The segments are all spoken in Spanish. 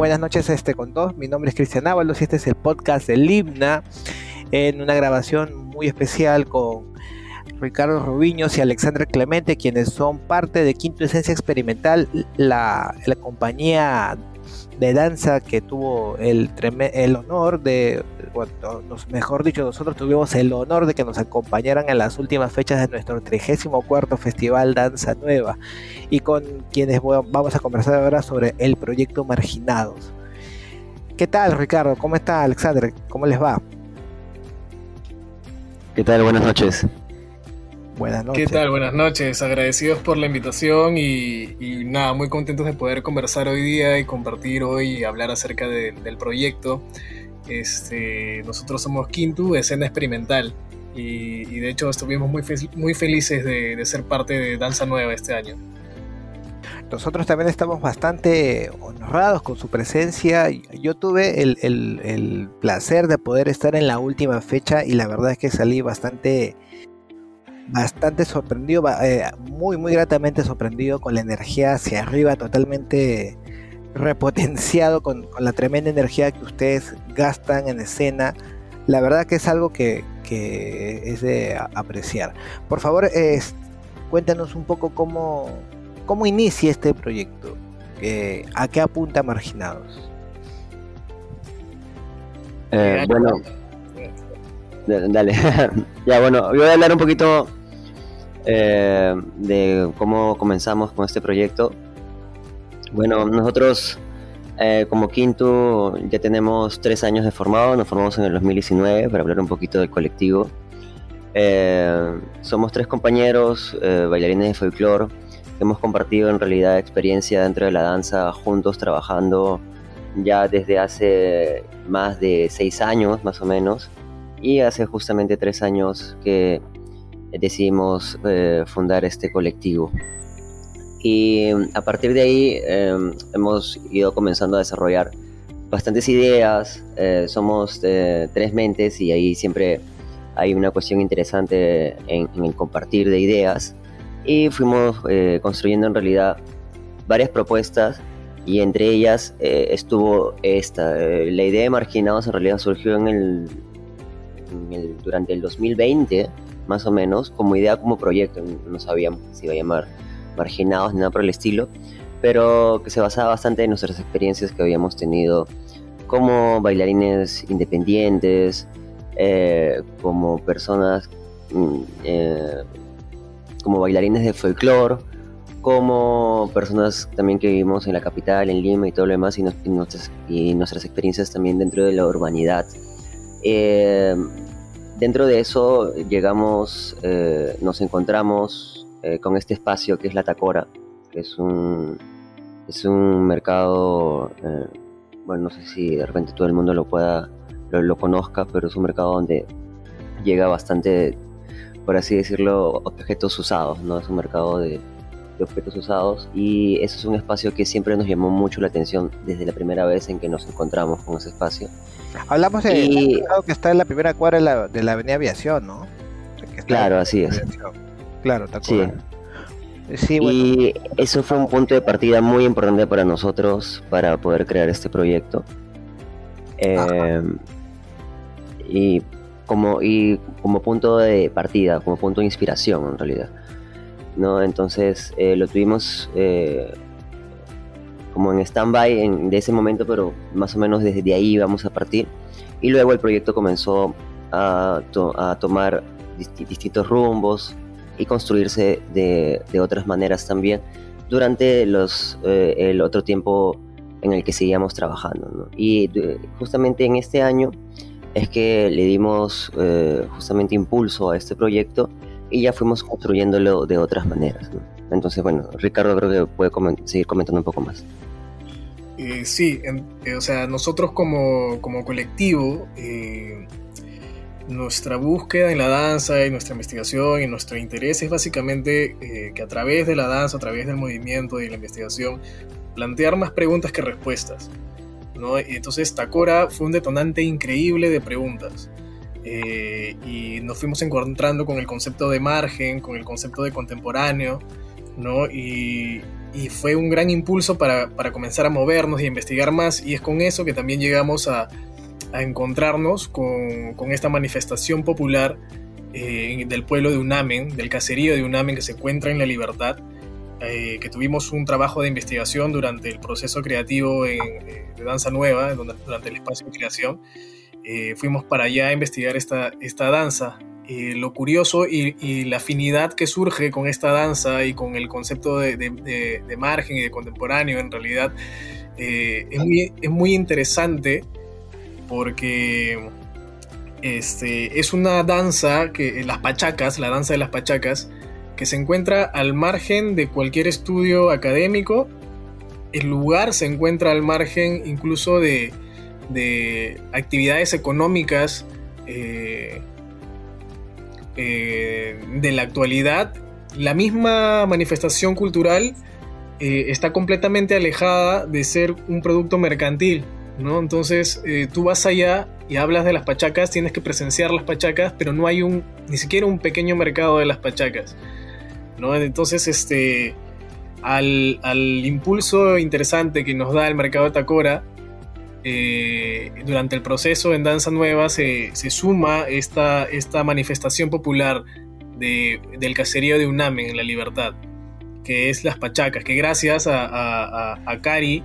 Buenas noches con todos. Mi nombre es Cristian Ábalos y este es el podcast de Limna, en una grabación muy especial con Ricardo Rubiños y Alexandra Clemente, quienes son parte de Quinto Esencia Experimental, la compañía de danza que tuvo el honor de, mejor dicho, nosotros tuvimos el honor de que nos acompañaran en las últimas fechas de nuestro 34º Festival Danza Nueva, y con quienes vamos a conversar ahora sobre el proyecto Marginados. ¿Qué tal, Ricardo? ¿Cómo está, Alexandra? ¿Cómo les va? ¿Qué tal? Buenas noches. Buenas noches. ¿Qué tal? Buenas noches. Agradecidos por la invitación y nada, muy contentos de poder conversar hoy día y compartir hoy y hablar acerca del proyecto. Nosotros somos Quinto Escena Experimental y de hecho estuvimos muy felices de ser parte de Danza Nueva este año. Nosotros también estamos bastante honrados con su presencia. Yo tuve el placer de poder estar en la última fecha y la verdad es que salí bastante sorprendido, muy gratamente sorprendido, con la energía hacia arriba, totalmente repotenciado con la tremenda energía que ustedes gastan en escena. La verdad que es algo que es de apreciar. Por favor, cuéntanos un poco cómo inicia este proyecto, a qué apunta Marginados. Dale. Yo voy a hablar un poquito de cómo comenzamos con este proyecto. Bueno, nosotros como Quinto ya tenemos 3 años de formado. Nos formamos en el 2019, para hablar un poquito del colectivo. Somos 3 compañeros, bailarines de folclor, que hemos compartido en realidad experiencia dentro de la danza, juntos trabajando ya desde hace más de 6 años más o menos. Y hace justamente 3 años que decidimos fundar este colectivo. Y a partir de ahí hemos ido comenzando a desarrollar bastantes ideas. Somos 3 mentes y ahí siempre hay una cuestión interesante en el compartir de ideas. Y fuimos construyendo en realidad varias propuestas y entre ellas estuvo esta. La idea de Marginados en realidad surgió durante el 2020, más o menos, como idea, como proyecto. No sabíamos si iba a llamar Marginados ni nada por el estilo, pero que se basaba bastante en nuestras experiencias que habíamos tenido como bailarines independientes, como personas, como bailarines de folclor, como personas también que vivimos en la capital, en Lima y todo lo demás, y nuestras experiencias también dentro de la urbanidad. Dentro de eso llegamos, nos encontramos con este espacio que es la Tacora, que es un mercado, no sé si de repente todo el mundo lo conozca, pero es un mercado donde llega bastante, por así decirlo, objetos usados, ¿no? Es un mercado de objetos usados y eso es un espacio que siempre nos llamó mucho la atención desde la primera vez en que nos encontramos con ese espacio. Hablamos de mercado que está en la primera cuadra de la avenida Aviación, ¿no? Claro, así es. Claro, Tacora. Sí, bueno. Y eso fue un punto de partida muy importante para nosotros para poder crear este proyecto. Y como punto de partida, como punto de inspiración en realidad, ¿no? Entonces lo tuvimos como en stand-by de ese momento, pero más o menos desde ahí vamos a partir. Y luego el proyecto comenzó a tomar distintos rumbos y construirse de otras maneras también durante el otro tiempo en el que seguíamos trabajando, ¿no? Y justamente en este año es que le dimos justamente impulso a este proyecto y ya fuimos construyéndolo de otras maneras, ¿no? Entonces, bueno, Ricardo creo que puede seguir comentando un poco más. Nosotros como colectivo, nuestra búsqueda en la danza y nuestra investigación y nuestro interés es básicamente que a través de la danza, a través del movimiento y la investigación, plantear más preguntas que respuestas, ¿no? Entonces Tacora fue un detonante increíble de preguntas. Y nos fuimos encontrando con el concepto de margen, con el concepto de contemporáneo, ¿no? Y y fue un gran impulso para comenzar a movernos y a investigar más, y es con eso que también llegamos a encontrarnos con esta manifestación popular del pueblo de Unamen, del caserío de Unamen que se encuentra en La Libertad, que tuvimos un trabajo de investigación durante el proceso creativo de Danza Nueva, durante el espacio de creación. Fuimos para allá a investigar esta danza. Lo curioso y la afinidad que surge con esta danza y con el concepto de margen y de contemporáneo, en realidad, es muy interesante, porque es una danza que las pachacas, la danza de las pachacas, que se encuentra al margen de cualquier estudio académico. El lugar se encuentra al margen incluso de actividades económicas de la actualidad. La misma manifestación cultural está completamente alejada de ser un producto mercantil, ¿no? Entonces tú vas allá y hablas de las pachacas, tienes que presenciar las pachacas, pero no hay ni siquiera un pequeño mercado de las pachacas, ¿no? Entonces al impulso interesante que nos da el mercado de Tacora, durante el proceso en Danza Nueva se suma esta manifestación popular del caserío de Unamen en La Libertad, que es las pachacas, que gracias a Kari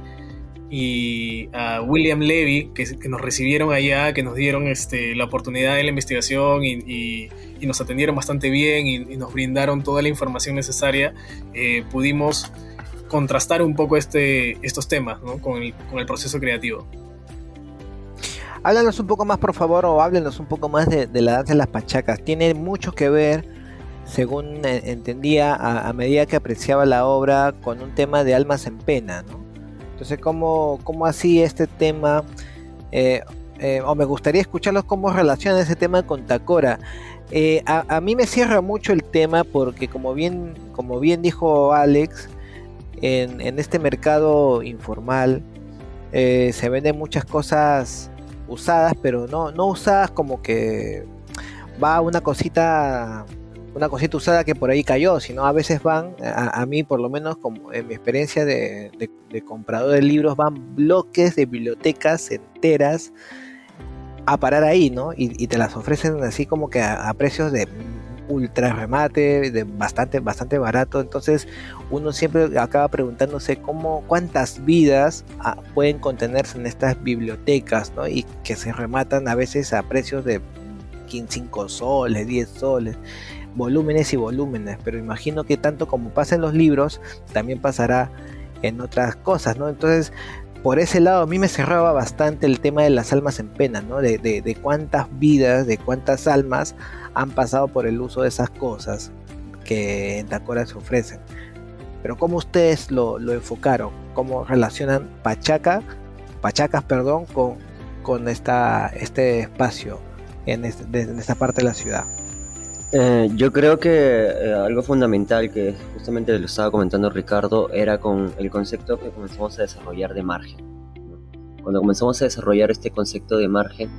y a William Levy, que nos recibieron allá, que nos dieron la oportunidad de la investigación y nos atendieron bastante bien y nos brindaron toda la información necesaria, pudimos contrastar un poco estos temas, ¿no? con el proceso creativo. Háblanos un poco más, por favor, o háblenos un poco más de la danza de las pachacas. Tiene mucho que ver, según entendía, a medida que apreciaba la obra, con un tema de almas en pena, ¿no? Entonces, ¿cómo así este tema? O me gustaría escucharlos cómo relaciona ese tema con Tacora. A mí me cierra mucho el tema porque, como bien dijo Alex, en este mercado informal se venden muchas cosas usadas, pero no usadas como que va una cosita usada que por ahí cayó, sino a veces van, a mí por lo menos, como en mi experiencia de comprador de libros, van bloques de bibliotecas enteras a parar ahí, ¿no? Y te las ofrecen así como que a precios de ultra remate, de bastante barato. Entonces uno siempre acaba preguntándose cuántas vidas pueden contenerse en estas bibliotecas, ¿no? Y que se rematan a veces a precios de 5 soles, 10 soles, volúmenes y volúmenes. Pero imagino que tanto como pasa en los libros, también pasará en otras cosas, ¿no? Entonces, por ese lado, a mí me cerraba bastante el tema de las almas en pena, ¿no? De cuántas vidas, de cuántas almas han pasado por el uso de esas cosas que en Tacora se ofrecen. Pero ¿cómo ustedes lo enfocaron? ¿Cómo relacionan pachacas, con este espacio en esta parte de la ciudad? Yo creo que algo fundamental, que justamente lo estaba comentando Ricardo, era con el concepto que comenzamos a desarrollar de margen, ¿no? Cuando comenzamos a desarrollar este concepto de margen,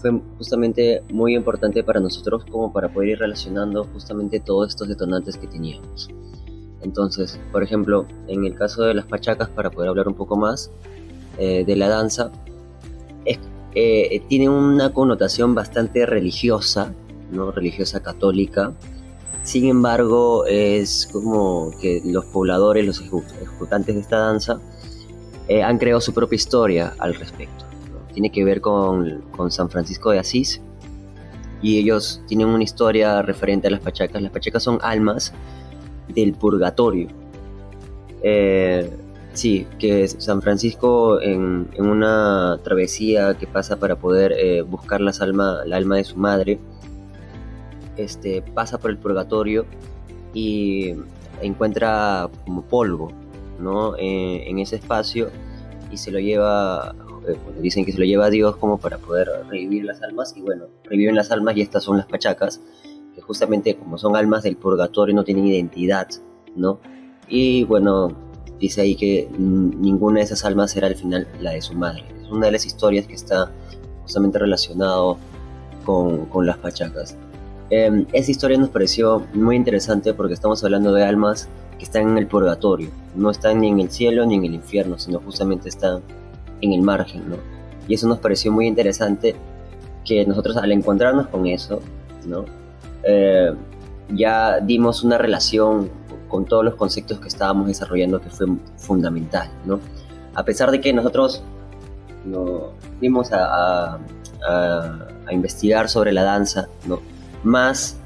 fue justamente muy importante para nosotros como para poder ir relacionando justamente todos estos detonantes que teníamos. Entonces, por ejemplo, en el caso de las pachacas, para poder hablar un poco más de la danza, tiene una connotación bastante religiosa, ¿no? Religiosa católica. Sin embargo, es como que los pobladores, los ejecutantes de esta danza han creado su propia historia al respecto, ¿no? Tiene que ver con San Francisco de Asís, y ellos tienen una historia referente a las pachacas. Las pachacas son almas del purgatorio. Sí, que San Francisco, en una travesía que pasa para poder buscar la alma de su madre, pasa por el purgatorio y encuentra como polvo, ¿no? En ese espacio, y se lo lleva, dicen que se lo lleva a Dios como para poder revivir las almas. Y bueno, reviven las almas, y estas son las pachacas, que justamente como son almas del purgatorio no tienen identidad, ¿no? Y bueno, dice ahí que ninguna de esas almas será al final la de su madre. Es una de las historias que está justamente relacionado con las pachacas. Esa historia nos pareció muy interesante porque estamos hablando de almas que están en el purgatorio, no están ni en el cielo ni en el infierno, sino justamente están en el margen, ¿no? Y eso nos pareció muy interesante, que nosotros al encontrarnos con eso, ¿no? Ya dimos una relación con todos los conceptos que estábamos desarrollando, que fue fundamental, ¿no? A pesar de que nosotros nos dimos a investigar sobre la danza, ¿no? Más,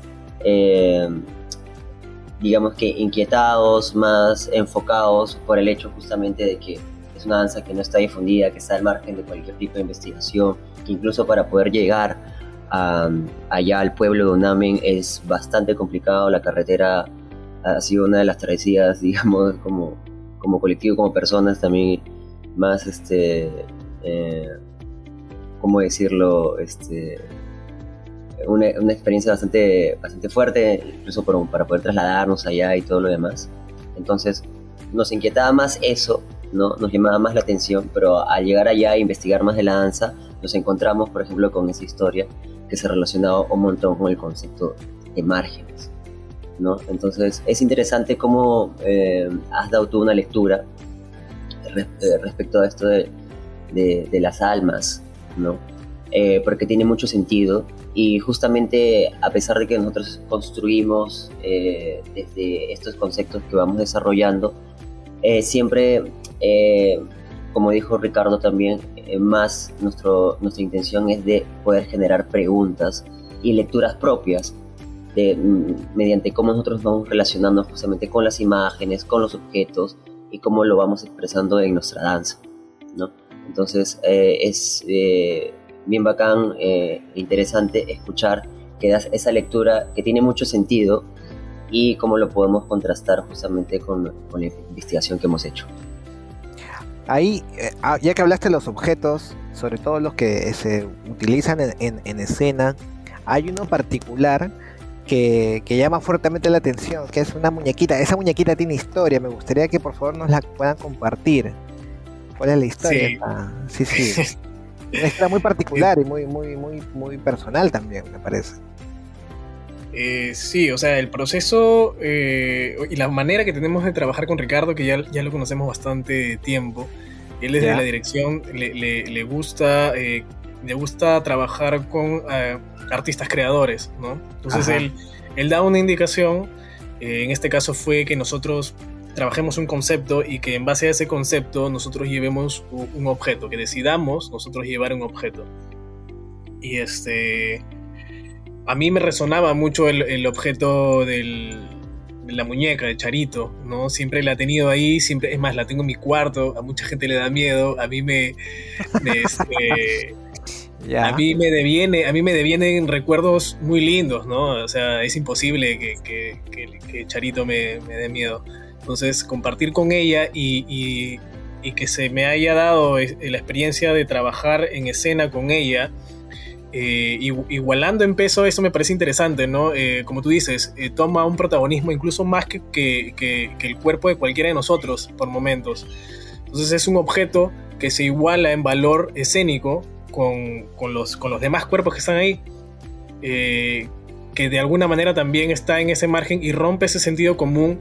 digamos que inquietados, más enfocados por el hecho justamente de que es una danza que no está difundida, que está al margen de cualquier tipo de investigación, que incluso para poder llegar allá al pueblo de Unamen es bastante complicado. La carretera ha sido una de las travesías, digamos, como colectivo, como personas también más, ¿cómo decirlo? Una experiencia bastante fuerte, incluso para poder trasladarnos allá y todo lo demás. Entonces nos inquietaba más eso, ¿no? Nos llamaba más la atención, pero al llegar allá e investigar más de la danza, nos encontramos, por ejemplo, con esa historia que se relacionaba un montón con el concepto de márgenes, ¿no? Entonces es interesante cómo has dado tú una lectura respecto a esto de las almas, ¿no? Porque tiene mucho sentido, y justamente a pesar de que nosotros construimos desde estos conceptos que vamos desarrollando, siempre, como dijo Ricardo también, más nuestra intención es de poder generar preguntas y lecturas propias mediante cómo nosotros vamos relacionándonos justamente con las imágenes, con los objetos y cómo lo vamos expresando en nuestra danza, ¿no? Entonces es bien bacán, interesante escuchar que das esa lectura que tiene mucho sentido y cómo lo podemos contrastar justamente con la investigación que hemos hecho. Ahí, ya que hablaste de los objetos, sobre todo los que se utilizan en escena, hay uno particular que llama fuertemente la atención, que es una muñequita. Esa muñequita tiene historia, me gustaría que por favor nos la puedan compartir. ¿Cuál es la historia? Sí, sí. Una historia muy particular y muy personal también, me parece. Sí, o sea, el proceso y la manera que tenemos de trabajar con Ricardo, que ya lo conocemos bastante tiempo. Él desde la dirección le gusta trabajar con artistas creadores, ¿no? Entonces él da una indicación, en este caso fue que nosotros trabajemos un concepto y que en base a ese concepto nosotros llevemos un objeto, que decidamos nosotros llevar un objeto. Y a mí me resonaba mucho el objeto de la muñeca, de Charito, ¿no? Siempre la he tenido ahí, siempre, es más, la tengo en mi cuarto, a mucha gente le da miedo, a mí me devienen recuerdos muy lindos, ¿no? O sea, es imposible que Charito me dé miedo. Entonces, compartir con ella y que se me haya dado la experiencia de trabajar en escena con ella, igualando en peso, eso me parece interesante, ¿no? Como tú dices, toma un protagonismo incluso más que el cuerpo de cualquiera de nosotros por momentos. Entonces es un objeto que se iguala en valor escénico con los demás cuerpos que están ahí, que de alguna manera también está en ese margen y rompe ese sentido común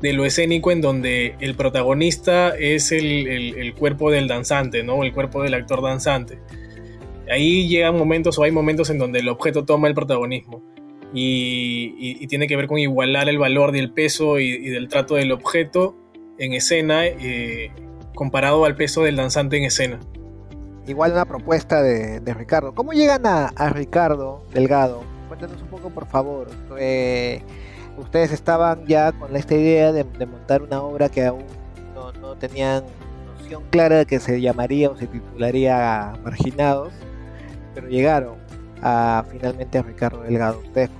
de lo escénico, en donde el protagonista es el cuerpo del danzante, ¿no? El cuerpo del actor danzante. Ahí llegan momentos, o hay momentos en donde el objeto toma el protagonismo y tiene que ver con igualar el valor del peso y del trato del objeto en escena, comparado al peso del danzante en escena. Igual una propuesta de Ricardo. ¿Cómo llegan a Ricardo Delgado? Cuéntanos un poco, por favor. Ustedes estaban ya con esta idea de montar una obra que aún no tenían noción clara de que se llamaría o se titularía Marginados, pero llegaron finalmente a Ricardo Delgado. ¿Ustedes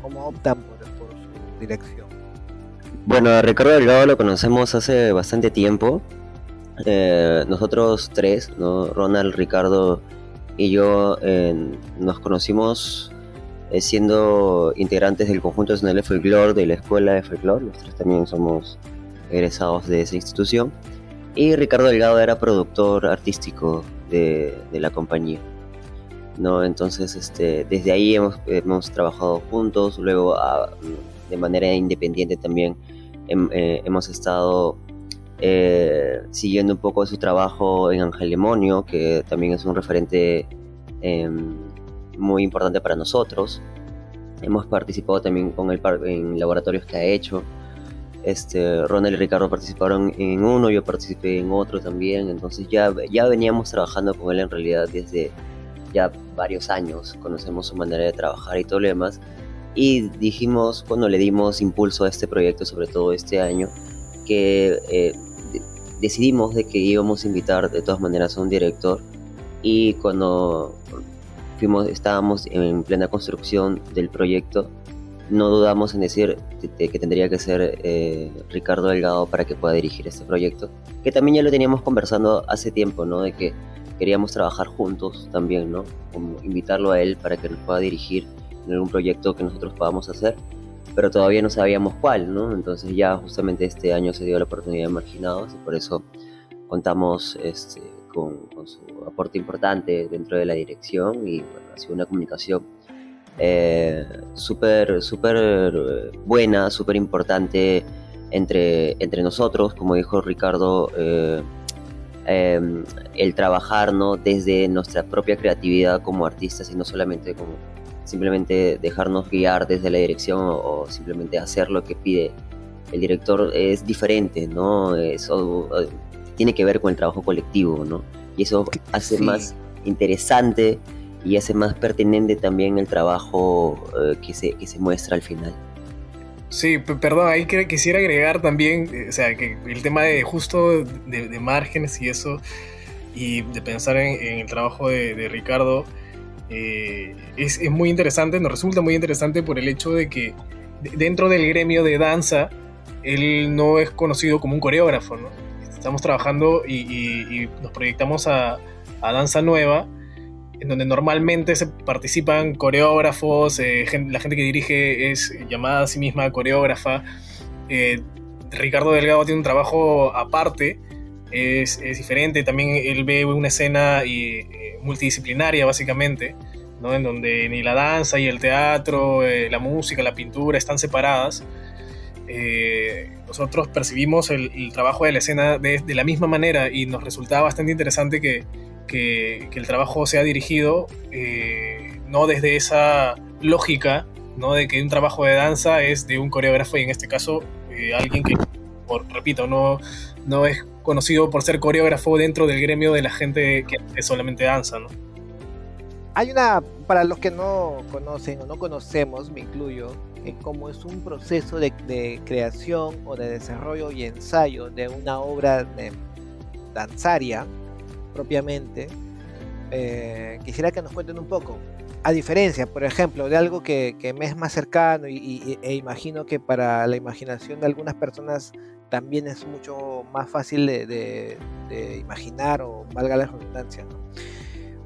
cómo optan por su dirección? Bueno, a Ricardo Delgado lo conocemos hace bastante tiempo. Nosotros tres, ¿no? Ronald, Ricardo y yo, nos conocimos siendo integrantes del Conjunto Nacional de Folklor, de la Escuela de Folklor. Los tres también somos egresados de esa institución. Y Ricardo Delgado era productor artístico de la compañía, ¿no? Entonces, desde ahí hemos trabajado juntos, luego de manera independiente también hemos estado siguiendo un poco su trabajo en Ángel Demonio, que también es un referente muy importante para nosotros. Hemos participado también con él en laboratorios que ha hecho. Ronald y Ricardo participaron en uno, yo participé en otro también. Entonces ya veníamos trabajando con él en realidad desde ya varios años. Conocemos su manera de trabajar y todo lo demás. Y dijimos, cuando le dimos impulso a este proyecto, sobre todo este año, que decidimos de que íbamos a invitar de todas maneras a un director. Y cuando estábamos en plena construcción del proyecto, no dudamos en decir que tendría que ser Ricardo Delgado para que pueda dirigir este proyecto, que también ya lo teníamos conversando hace tiempo, ¿no? De que queríamos trabajar juntos también, ¿no? Como invitarlo a él para que nos pueda dirigir en algún proyecto que nosotros podamos hacer, pero todavía no sabíamos cuál, ¿no? Entonces ya justamente este año se dio la oportunidad de Marginados, y por eso contamos con su aporte importante dentro de la dirección. Y bueno, ha sido una comunicación súper buena, súper importante entre nosotros. Como dijo Ricardo, el trabajar, ¿no?, desde nuestra propia creatividad como artistas, y no solamente como simplemente dejarnos guiar desde la dirección o simplemente hacer lo que pide el director, es diferente, ¿no? Eso tiene que ver con el trabajo colectivo, ¿no? Y eso hace más interesante y hace más pertinente también el trabajo que se muestra al final. Sí, perdón, ahí quisiera agregar también, o sea, que el tema de justo de márgenes y eso, y de pensar en el trabajo de Ricardo, es muy interesante, nos resulta muy interesante por el hecho de que dentro del gremio de danza, él no es conocido como un coreógrafo, ¿no? Estamos trabajando y nos proyectamos a Danza Nueva, en donde normalmente se participan coreógrafos, la gente que dirige es llamada a sí misma coreógrafa. Ricardo Delgado tiene un trabajo aparte, es diferente, también él ve una escena multidisciplinaria básicamente, ¿no? En donde ni la danza y el teatro, la música, la pintura están separadas. Nosotros percibimos el trabajo de la escena de la misma manera, y nos resultaba bastante interesante que el trabajo sea dirigido no desde esa lógica, ¿no?, de que un trabajo de danza es de un coreógrafo, y en este caso alguien que, repito, no es conocido por ser coreógrafo dentro del gremio de la gente que solamente danza, ¿no? Hay una, para los que no conocen o no conocemos, me incluyo, en cómo es un proceso de creación o de desarrollo y ensayo de una obra danzaria propiamente. Quisiera que nos cuenten un poco, a diferencia, por ejemplo, de algo que me es más cercano e imagino que para la imaginación de algunas personas también es mucho más fácil de imaginar, o valga la redundancia, ¿no?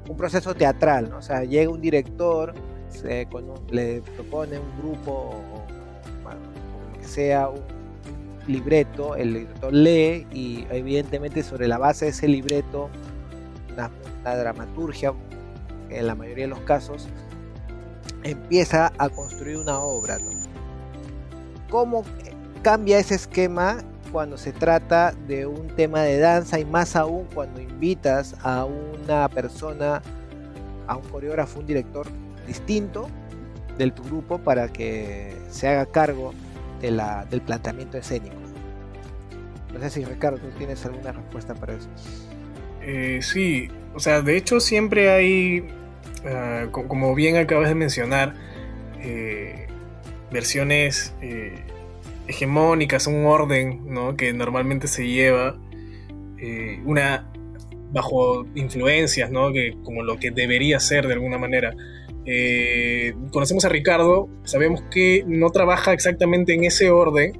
Un proceso teatral, ¿no? O sea, llega un director, le propone un grupo o lo que sea, un libreto, el director lee y evidentemente sobre la base de ese libreto, una dramaturgia, en la mayoría de los casos, empieza a construir una obra, ¿no? ¿Cómo cambia ese esquema cuando se trata de un tema de danza, y más aún cuando invitas a una persona, a un coreógrafo, un director distinto del tu grupo, para que se haga cargo del planteamiento escénico? No sé si, Ricardo, tú tienes alguna respuesta para eso. Sí, o sea, de hecho siempre hay, como bien acabas de mencionar, versiones hegemónicas, un orden, ¿no?, que normalmente se lleva, una bajo influencias, ¿no?, que como lo que debería ser de alguna manera. Conocemos a Ricardo, sabemos que no trabaja exactamente en ese orden,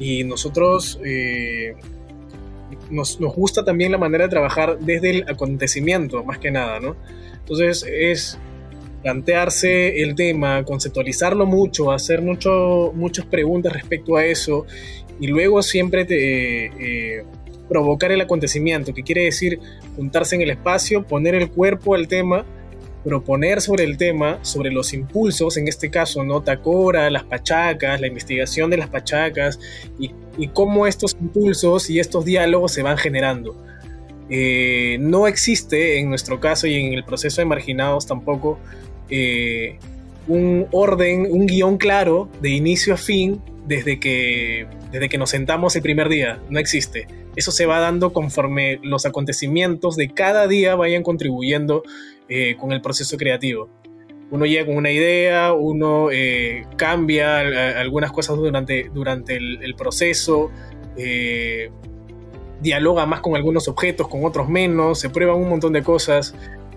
y nosotros nos gusta también la manera de trabajar desde el acontecimiento, más que nada, ¿no? Entonces es plantearse el tema, conceptualizarlo mucho, hacer muchas preguntas respecto a eso, y luego siempre provocar el acontecimiento, que quiere decir juntarse en el espacio, poner el cuerpo al tema proponer sobre el tema, sobre los impulsos, en este caso, ¿no? Tacora, las pachacas, la investigación de las pachacas y cómo estos impulsos y estos diálogos se van generando. No existe en nuestro caso y en el proceso de Marginados tampoco un orden, un guión claro de inicio a fin desde que nos sentamos el primer día. No existe. Eso se va dando conforme los acontecimientos de cada día vayan contribuyendo con el proceso creativo. Uno llega con una idea, uno cambia algunas cosas durante el proceso, dialoga más con algunos objetos, con otros menos, se prueban un montón de cosas,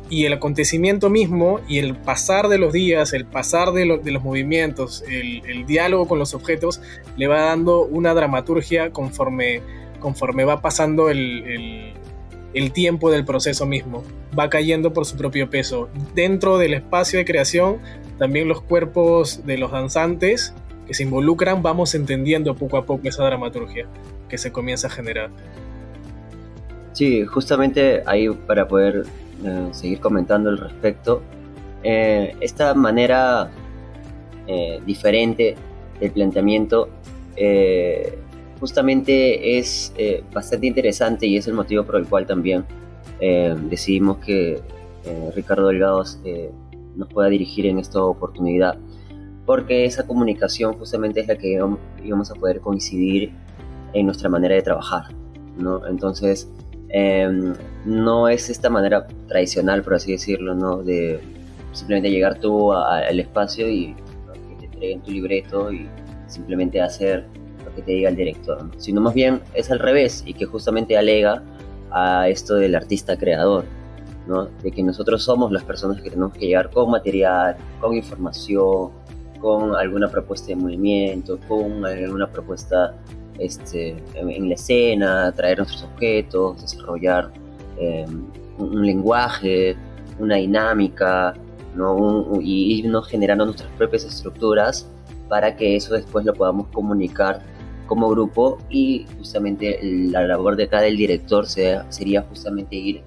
y el acontecimiento mismo y el pasar de los días, el pasar de los movimientos, el diálogo con los objetos le va dando una dramaturgia conforme va pasando el tiempo del proceso mismo. Va cayendo por su propio peso. Dentro del espacio de creación, también los cuerpos de los danzantes que se involucran, vamos entendiendo poco a poco esa dramaturgia que se comienza a generar. Sí, justamente ahí para poder seguir comentando al respecto, esta manera diferente del planteamiento justamente es bastante interesante, y es el motivo por el cual también decidimos que Ricardo Delgado nos pueda dirigir en esta oportunidad, porque esa comunicación justamente es la que íbamos a poder coincidir en nuestra manera de trabajar, ¿no? Entonces no es esta manera tradicional, por así decirlo, ¿no? De simplemente llegar tú al espacio y, ¿no?, que te entreguen tu libreto y simplemente hacer lo que te diga el director, ¿no? Sino más bien es al revés, y que justamente alega a esto del artista creador, ¿no? De que nosotros somos las personas que tenemos que llegar con material, con información, con alguna propuesta de movimiento, con alguna propuesta en la escena, traer nuestros objetos, desarrollar un lenguaje, una dinámica, ¿no? Y irnos generando nuestras propias estructuras para que eso después lo podamos comunicar como grupo, y justamente la labor de acá del director sería justamente ir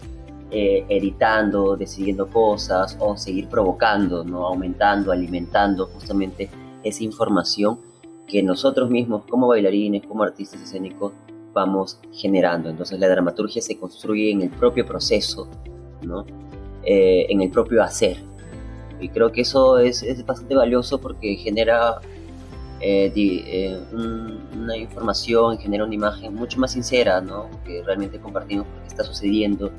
editando, decidiendo cosas o seguir provocando, ¿no? Aumentando, alimentando justamente esa información que nosotros mismos como bailarines, como artistas escénicos vamos generando. Entonces la dramaturgia se construye en el propio proceso, ¿no? En el propio hacer, y creo que eso es bastante valioso porque genera una información, genera una imagen mucho más sincera, ¿no? Que realmente compartimos porque está sucediendo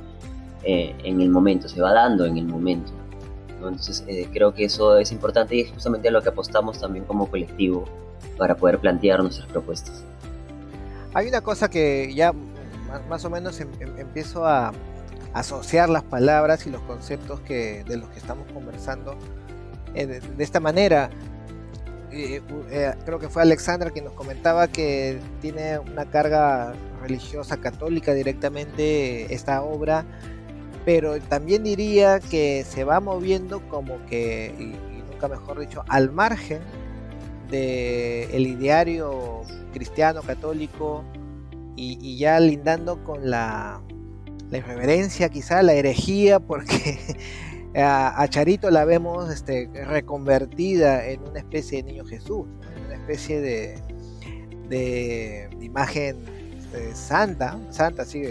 en el momento, se va dando en el momento, ¿no? Entonces creo que eso es importante, y es justamente a lo que apostamos también como colectivo para poder plantear nuestras propuestas. Hay una cosa que ya más o menos empiezo a asociar las palabras y los conceptos de los que estamos conversando de esta manera. Creo que fue Alexandra quien nos comentaba que tiene una carga religiosa católica directamente esta obra, pero también diría que se va moviendo como que, y nunca mejor dicho, al margen del ideario cristiano católico, y ya lindando con la irreverencia, quizá la herejía, porque a Charito la vemos reconvertida en una especie de niño Jesús, en una especie de imagen santa, sí,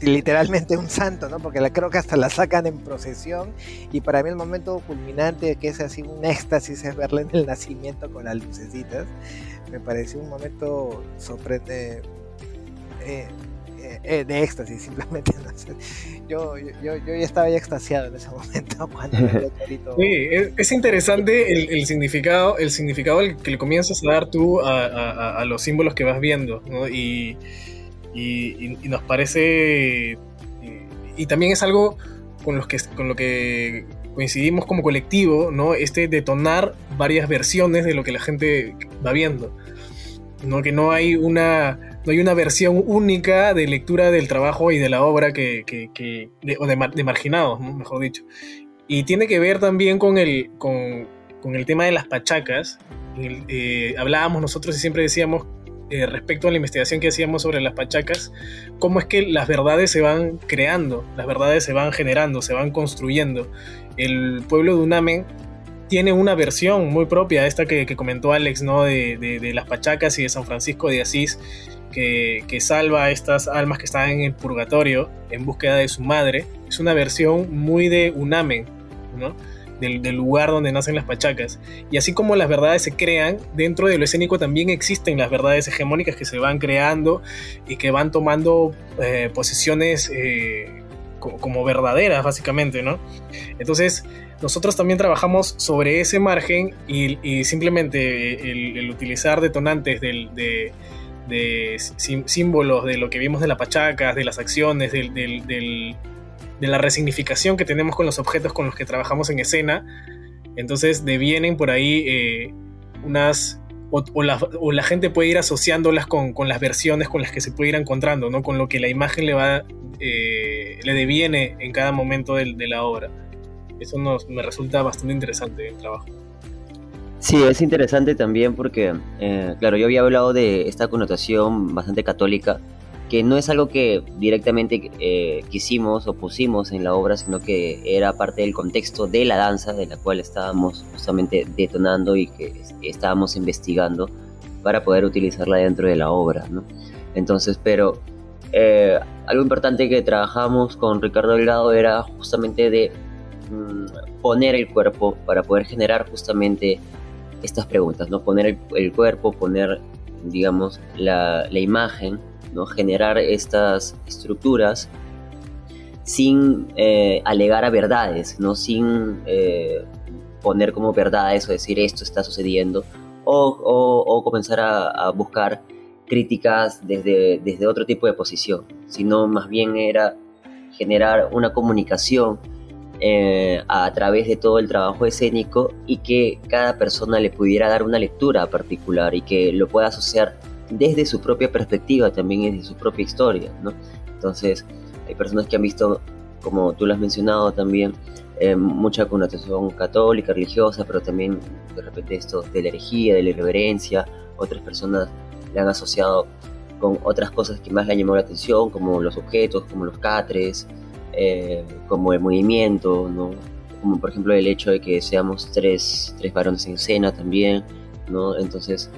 literalmente un santo, ¿no? Porque creo que hasta la sacan en procesión, y para mí el momento culminante, que es así un éxtasis, es verla en el nacimiento con las lucecitas. Me pareció un momento sorprendente, de éxtasis, simplemente. Yo ya estaba extasiado en ese momento cuando sí, es interesante el significado que le comienzas a dar tú a los símbolos que vas viendo, ¿no? Y nos parece, y también es algo con lo que coincidimos como colectivo, ¿no? Detonar varias versiones de lo que la gente va viendo, ¿no? Que no hay una versión única de lectura del trabajo y de la obra de Marginados, ¿no? Mejor dicho. Y tiene que ver también con el tema de las pachacas. Hablábamos nosotros y siempre decíamos respecto a la investigación que hacíamos sobre las pachacas, cómo es que las verdades se van creando, las verdades se van generando, se van construyendo. El pueblo de Unamen tiene una versión muy propia, esta que comentó Alex, ¿no? de las pachacas y de San Francisco de Asís, que salva a estas almas que están en el purgatorio en búsqueda de su madre. Es una versión muy de Unamen, ¿no? Del lugar donde nacen las pachacas. Y así como las verdades se crean, dentro de lo escénico también existen las verdades hegemónicas que se van creando y que van tomando posiciones como verdaderas, básicamente, ¿no? Entonces, nosotros también trabajamos sobre ese margen y simplemente el utilizar detonantes de símbolos de lo que vimos de las pachacas, de las acciones, de la resignificación que tenemos con los objetos con los que trabajamos en escena. Entonces devienen por ahí unas... O la gente puede ir asociándolas con las versiones con las que se puede ir encontrando, ¿no? Con lo que la imagen le deviene en cada momento de la obra. Eso me resulta bastante interesante el trabajo. Sí, es interesante también porque, claro, yo había hablado de esta connotación bastante católica, que no es algo que directamente quisimos o pusimos en la obra, sino que era parte del contexto de la danza de la cual estábamos justamente detonando y que estábamos investigando para poder utilizarla dentro de la obra, ¿no? Entonces, pero algo importante que trabajamos con Ricardo Delgado era justamente de poner el cuerpo para poder generar justamente estas preguntas, ¿no? Poner el cuerpo, poner, digamos, la imagen, ¿no? Generar estas estructuras sin alegar a verdades, ¿no? Sin poner como verdades o decir esto está sucediendo, o comenzar a buscar críticas desde otro tipo de posición, sino más bien era generar una comunicación a través de todo el trabajo escénico y que cada persona le pudiera dar una lectura particular y que lo pueda asociar desde su propia perspectiva, también desde su propia historia, ¿no? Entonces, hay personas que han visto, como tú lo has mencionado también, mucha connotación católica, religiosa, pero también de repente esto de la herejía, de la irreverencia. Otras personas la han asociado con otras cosas que más le han llamado la atención, como los objetos, como los catres, como el movimiento, ¿no? Como por ejemplo el hecho de que seamos tres varones en escena también, ¿no? Entonces,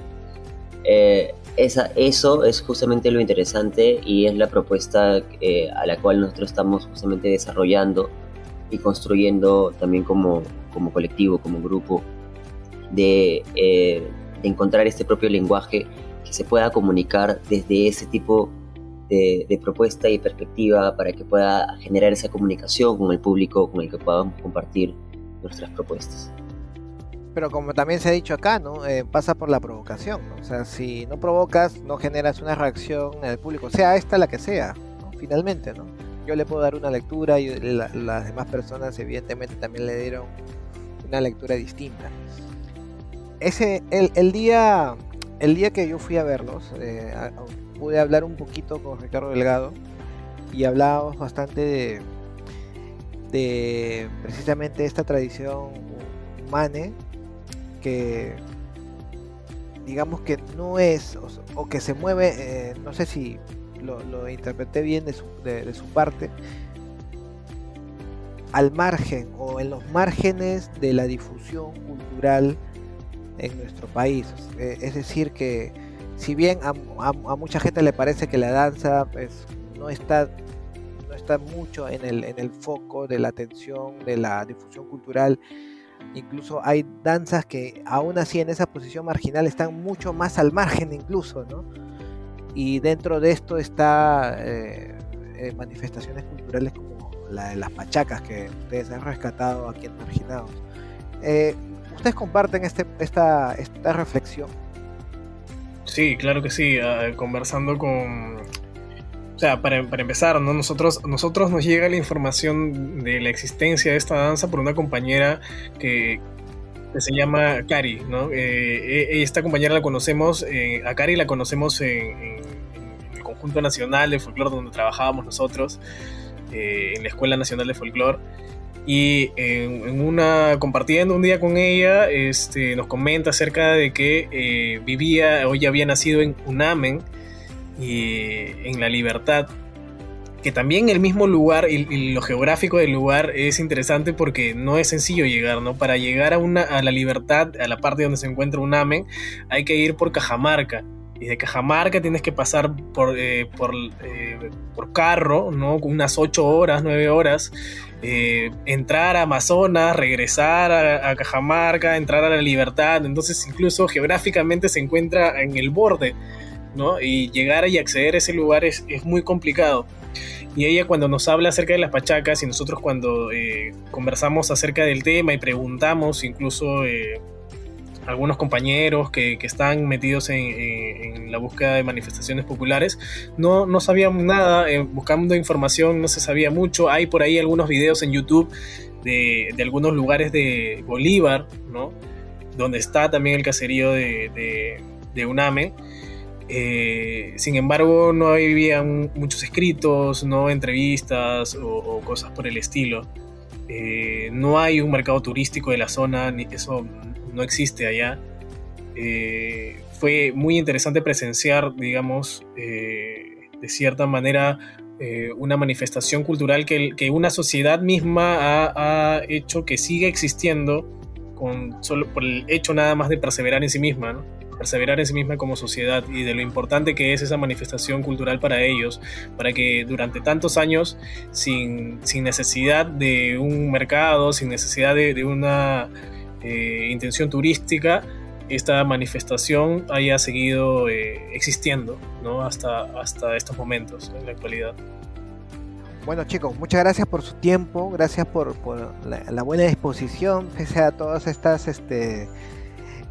eso es justamente lo interesante y es la propuesta a la cual nosotros estamos justamente desarrollando y construyendo también como colectivo, como grupo, de encontrar este propio lenguaje que se pueda comunicar desde ese tipo de propuesta y perspectiva para que pueda generar esa comunicación con el público con el que podamos compartir nuestras propuestas. Pero como también se ha dicho acá, ¿no? Pasa por la provocación, ¿no? O sea, si no provocas, no generas una reacción en el público, sea esta la que sea, ¿no? Finalmente, ¿no? Yo le puedo dar una lectura y las demás personas evidentemente también le dieron una lectura distinta. El día que yo fui a verlos, pude hablar un poquito con Ricardo Delgado y hablábamos bastante de precisamente esta tradición humana, que digamos que no es o que se mueve, no sé si lo interpreté bien de su parte, al margen o en los márgenes de la difusión cultural en nuestro país. Es decir, que si bien a mucha gente le parece que la danza, pues, no está mucho en el foco de la atención de la difusión cultural. Incluso hay danzas que aún así en esa posición marginal están mucho más al margen incluso, ¿no? Y dentro de esto está manifestaciones culturales como la de las pachacas que ustedes han rescatado aquí en Marginados. ¿Ustedes comparten esta reflexión? Sí, claro que sí. Conversando con... O sea, para empezar, ¿no? Nosotros nos llega la información de la existencia de esta danza por una compañera que se llama Kari, ¿no? Esta compañera la conocemos, a Kari la conocemos en el Conjunto Nacional de Folklor donde trabajábamos nosotros, en la Escuela Nacional de Folklor. y compartiendo un día con ella, nos comenta acerca de que había nacido en Unamen, en La Libertad, que también el mismo lugar y lo geográfico del lugar es interesante porque no es sencillo llegar, ¿no? Para llegar a La Libertad, a la parte donde se encuentra Unamen, hay que ir por Cajamarca. Y de Cajamarca tienes que pasar por carro, ¿no? Unas 8 horas, 9 horas, entrar a Amazonas, regresar a Cajamarca, entrar a La Libertad. Entonces incluso geográficamente se encuentra en el borde, ¿no? Y llegar y acceder a ese lugar es muy complicado. Y ella, cuando nos habla acerca de las pachacas, y nosotros cuando conversamos acerca del tema y preguntamos incluso... algunos compañeros que están metidos en la búsqueda de manifestaciones populares, no sabíamos nada, buscando información no se sabía mucho. Hay por ahí algunos videos en YouTube de algunos lugares de Bolívar, ¿no? Donde está también el caserío de Unamen. Sin embargo, no había muchos escritos, no entrevistas o cosas por el estilo. No hay un mercado turístico de la zona, ni eso no existe allá. Fue muy interesante presenciar, digamos, de cierta manera, una manifestación cultural que una sociedad misma ha hecho que siga existiendo solo por el hecho nada más de perseverar en sí misma, ¿no? Perseverar en sí misma como sociedad, y de lo importante que es esa manifestación cultural para ellos, para que durante tantos años, sin necesidad de un mercado, sin necesidad de una... intención turística, esta manifestación haya seguido existiendo, ¿no? hasta estos momentos, en la actualidad. Bueno, chicos, muchas gracias por su tiempo, gracias por la buena disposición, pese a todas estas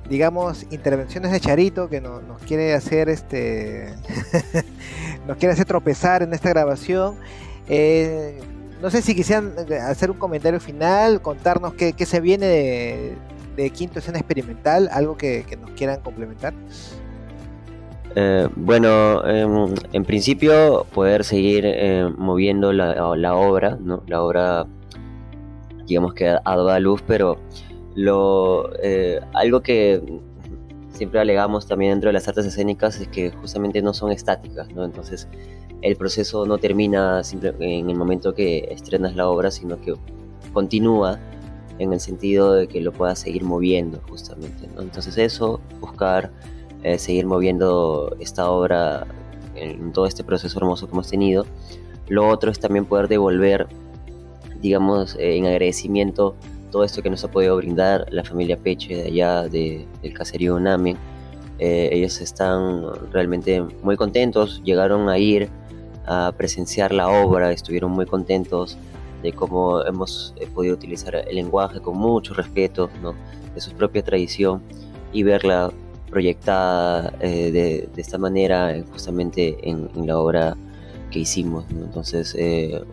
digamos, intervenciones de Charito que nos quiere hacer nos quiere hacer tropezar en esta grabación. No sé si quisieran hacer un comentario final, contarnos qué se viene de Quinto Esencia Experimental, algo que nos quieran complementar. En principio poder seguir moviendo la obra, ¿no? La obra, digamos, que ha dado a luz, pero algo que siempre alegamos también dentro de las artes escénicas es que justamente no son estáticas, ¿no? Entonces el proceso no termina en el momento que estrenas la obra, sino que continúa en el sentido de que lo puedas seguir moviendo justamente, ¿no? Entonces eso, buscar seguir moviendo esta obra en todo este proceso hermoso que hemos tenido. Lo otro es también poder devolver, digamos, en agradecimiento todo esto que nos ha podido brindar la familia Peche de allá del caserío Unamen. Ellos están realmente muy contentos, llegaron a ir a presenciar la obra, estuvieron muy contentos de cómo hemos podido utilizar el lenguaje con mucho respeto, ¿no? De su propia tradición, y verla proyectada de esta manera justamente en la obra que hicimos, ¿no? Entonces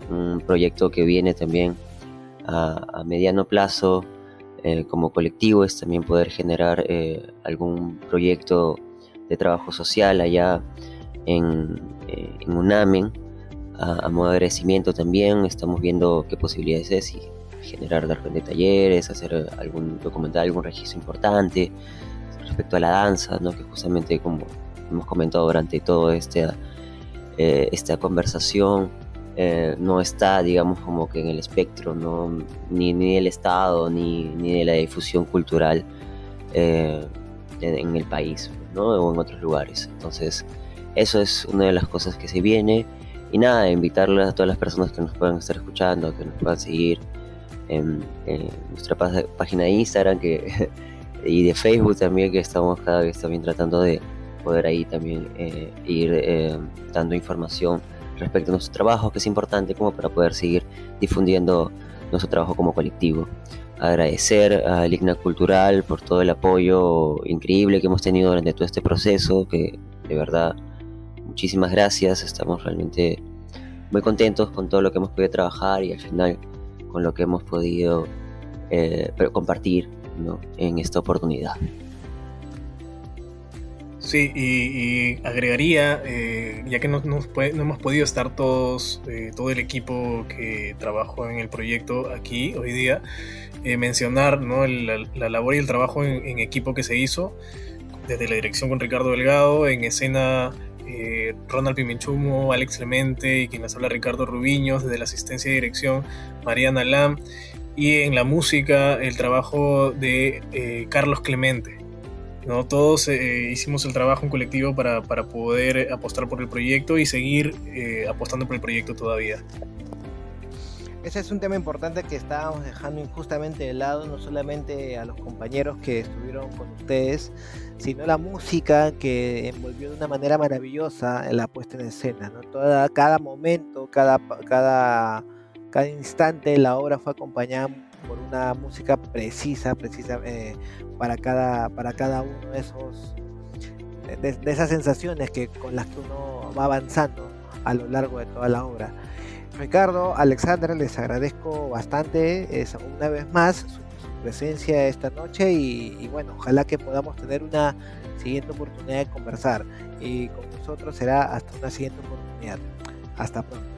un proyecto que viene también a mediano plazo. Como colectivo es también poder generar algún proyecto de trabajo social allá en Unamen, a modo de agradecimiento también. Estamos viendo qué posibilidades es, y generar de repente talleres, hacer algún documental, algún registro importante respecto a la danza, ¿no? Que justamente, como hemos comentado durante toda esta conversación, no está, digamos, como que en el espectro, ¿no? ni del Estado ni de la difusión cultural en el país, ¿no? O en otros lugares. Entonces eso es una de las cosas que se viene, y nada, invitarles a todas las personas que nos puedan estar escuchando, que nos puedan seguir en nuestra página de Instagram y de Facebook también, que estamos cada vez también tratando de poder ahí también ir dando información respecto a nuestro trabajo, que es importante como para poder seguir difundiendo nuestro trabajo como colectivo. Agradecer a Ligna Cultural por todo el apoyo increíble que hemos tenido durante todo este proceso, que de verdad, muchísimas gracias. Estamos realmente muy contentos con todo lo que hemos podido trabajar, y al final con lo que hemos podido compartir, ¿no? En esta oportunidad. Sí, y agregaría ya que no hemos podido estar todos, todo el equipo que trabajó en el proyecto aquí hoy día, mencionar, ¿no?, la labor y el trabajo en equipo que se hizo desde la dirección con Ricardo Delgado, en escena Ronald Piminchumo, Alex Clemente y quien nos habla Ricardo Rubiños, desde la asistencia y dirección Mariana Lam, y en la música el trabajo de Carlos Clemente, ¿no? Todos hicimos el trabajo en colectivo para poder apostar por el proyecto y seguir apostando por el proyecto todavía. Ese es un tema importante que estábamos dejando injustamente de lado, no solamente a los compañeros que estuvieron con ustedes, sino la música que envolvió de una manera maravillosa la puesta en escena, ¿no? Cada momento, cada instante, la obra fue acompañada por una música precisa para cada uno de esos de esas sensaciones que con las que uno va avanzando a lo largo de toda la obra. Ricardo, Alexandra, les agradezco bastante una vez más su presencia esta noche y bueno, ojalá que podamos tener una siguiente oportunidad de conversar, y con nosotros será hasta una siguiente oportunidad. Hasta pronto.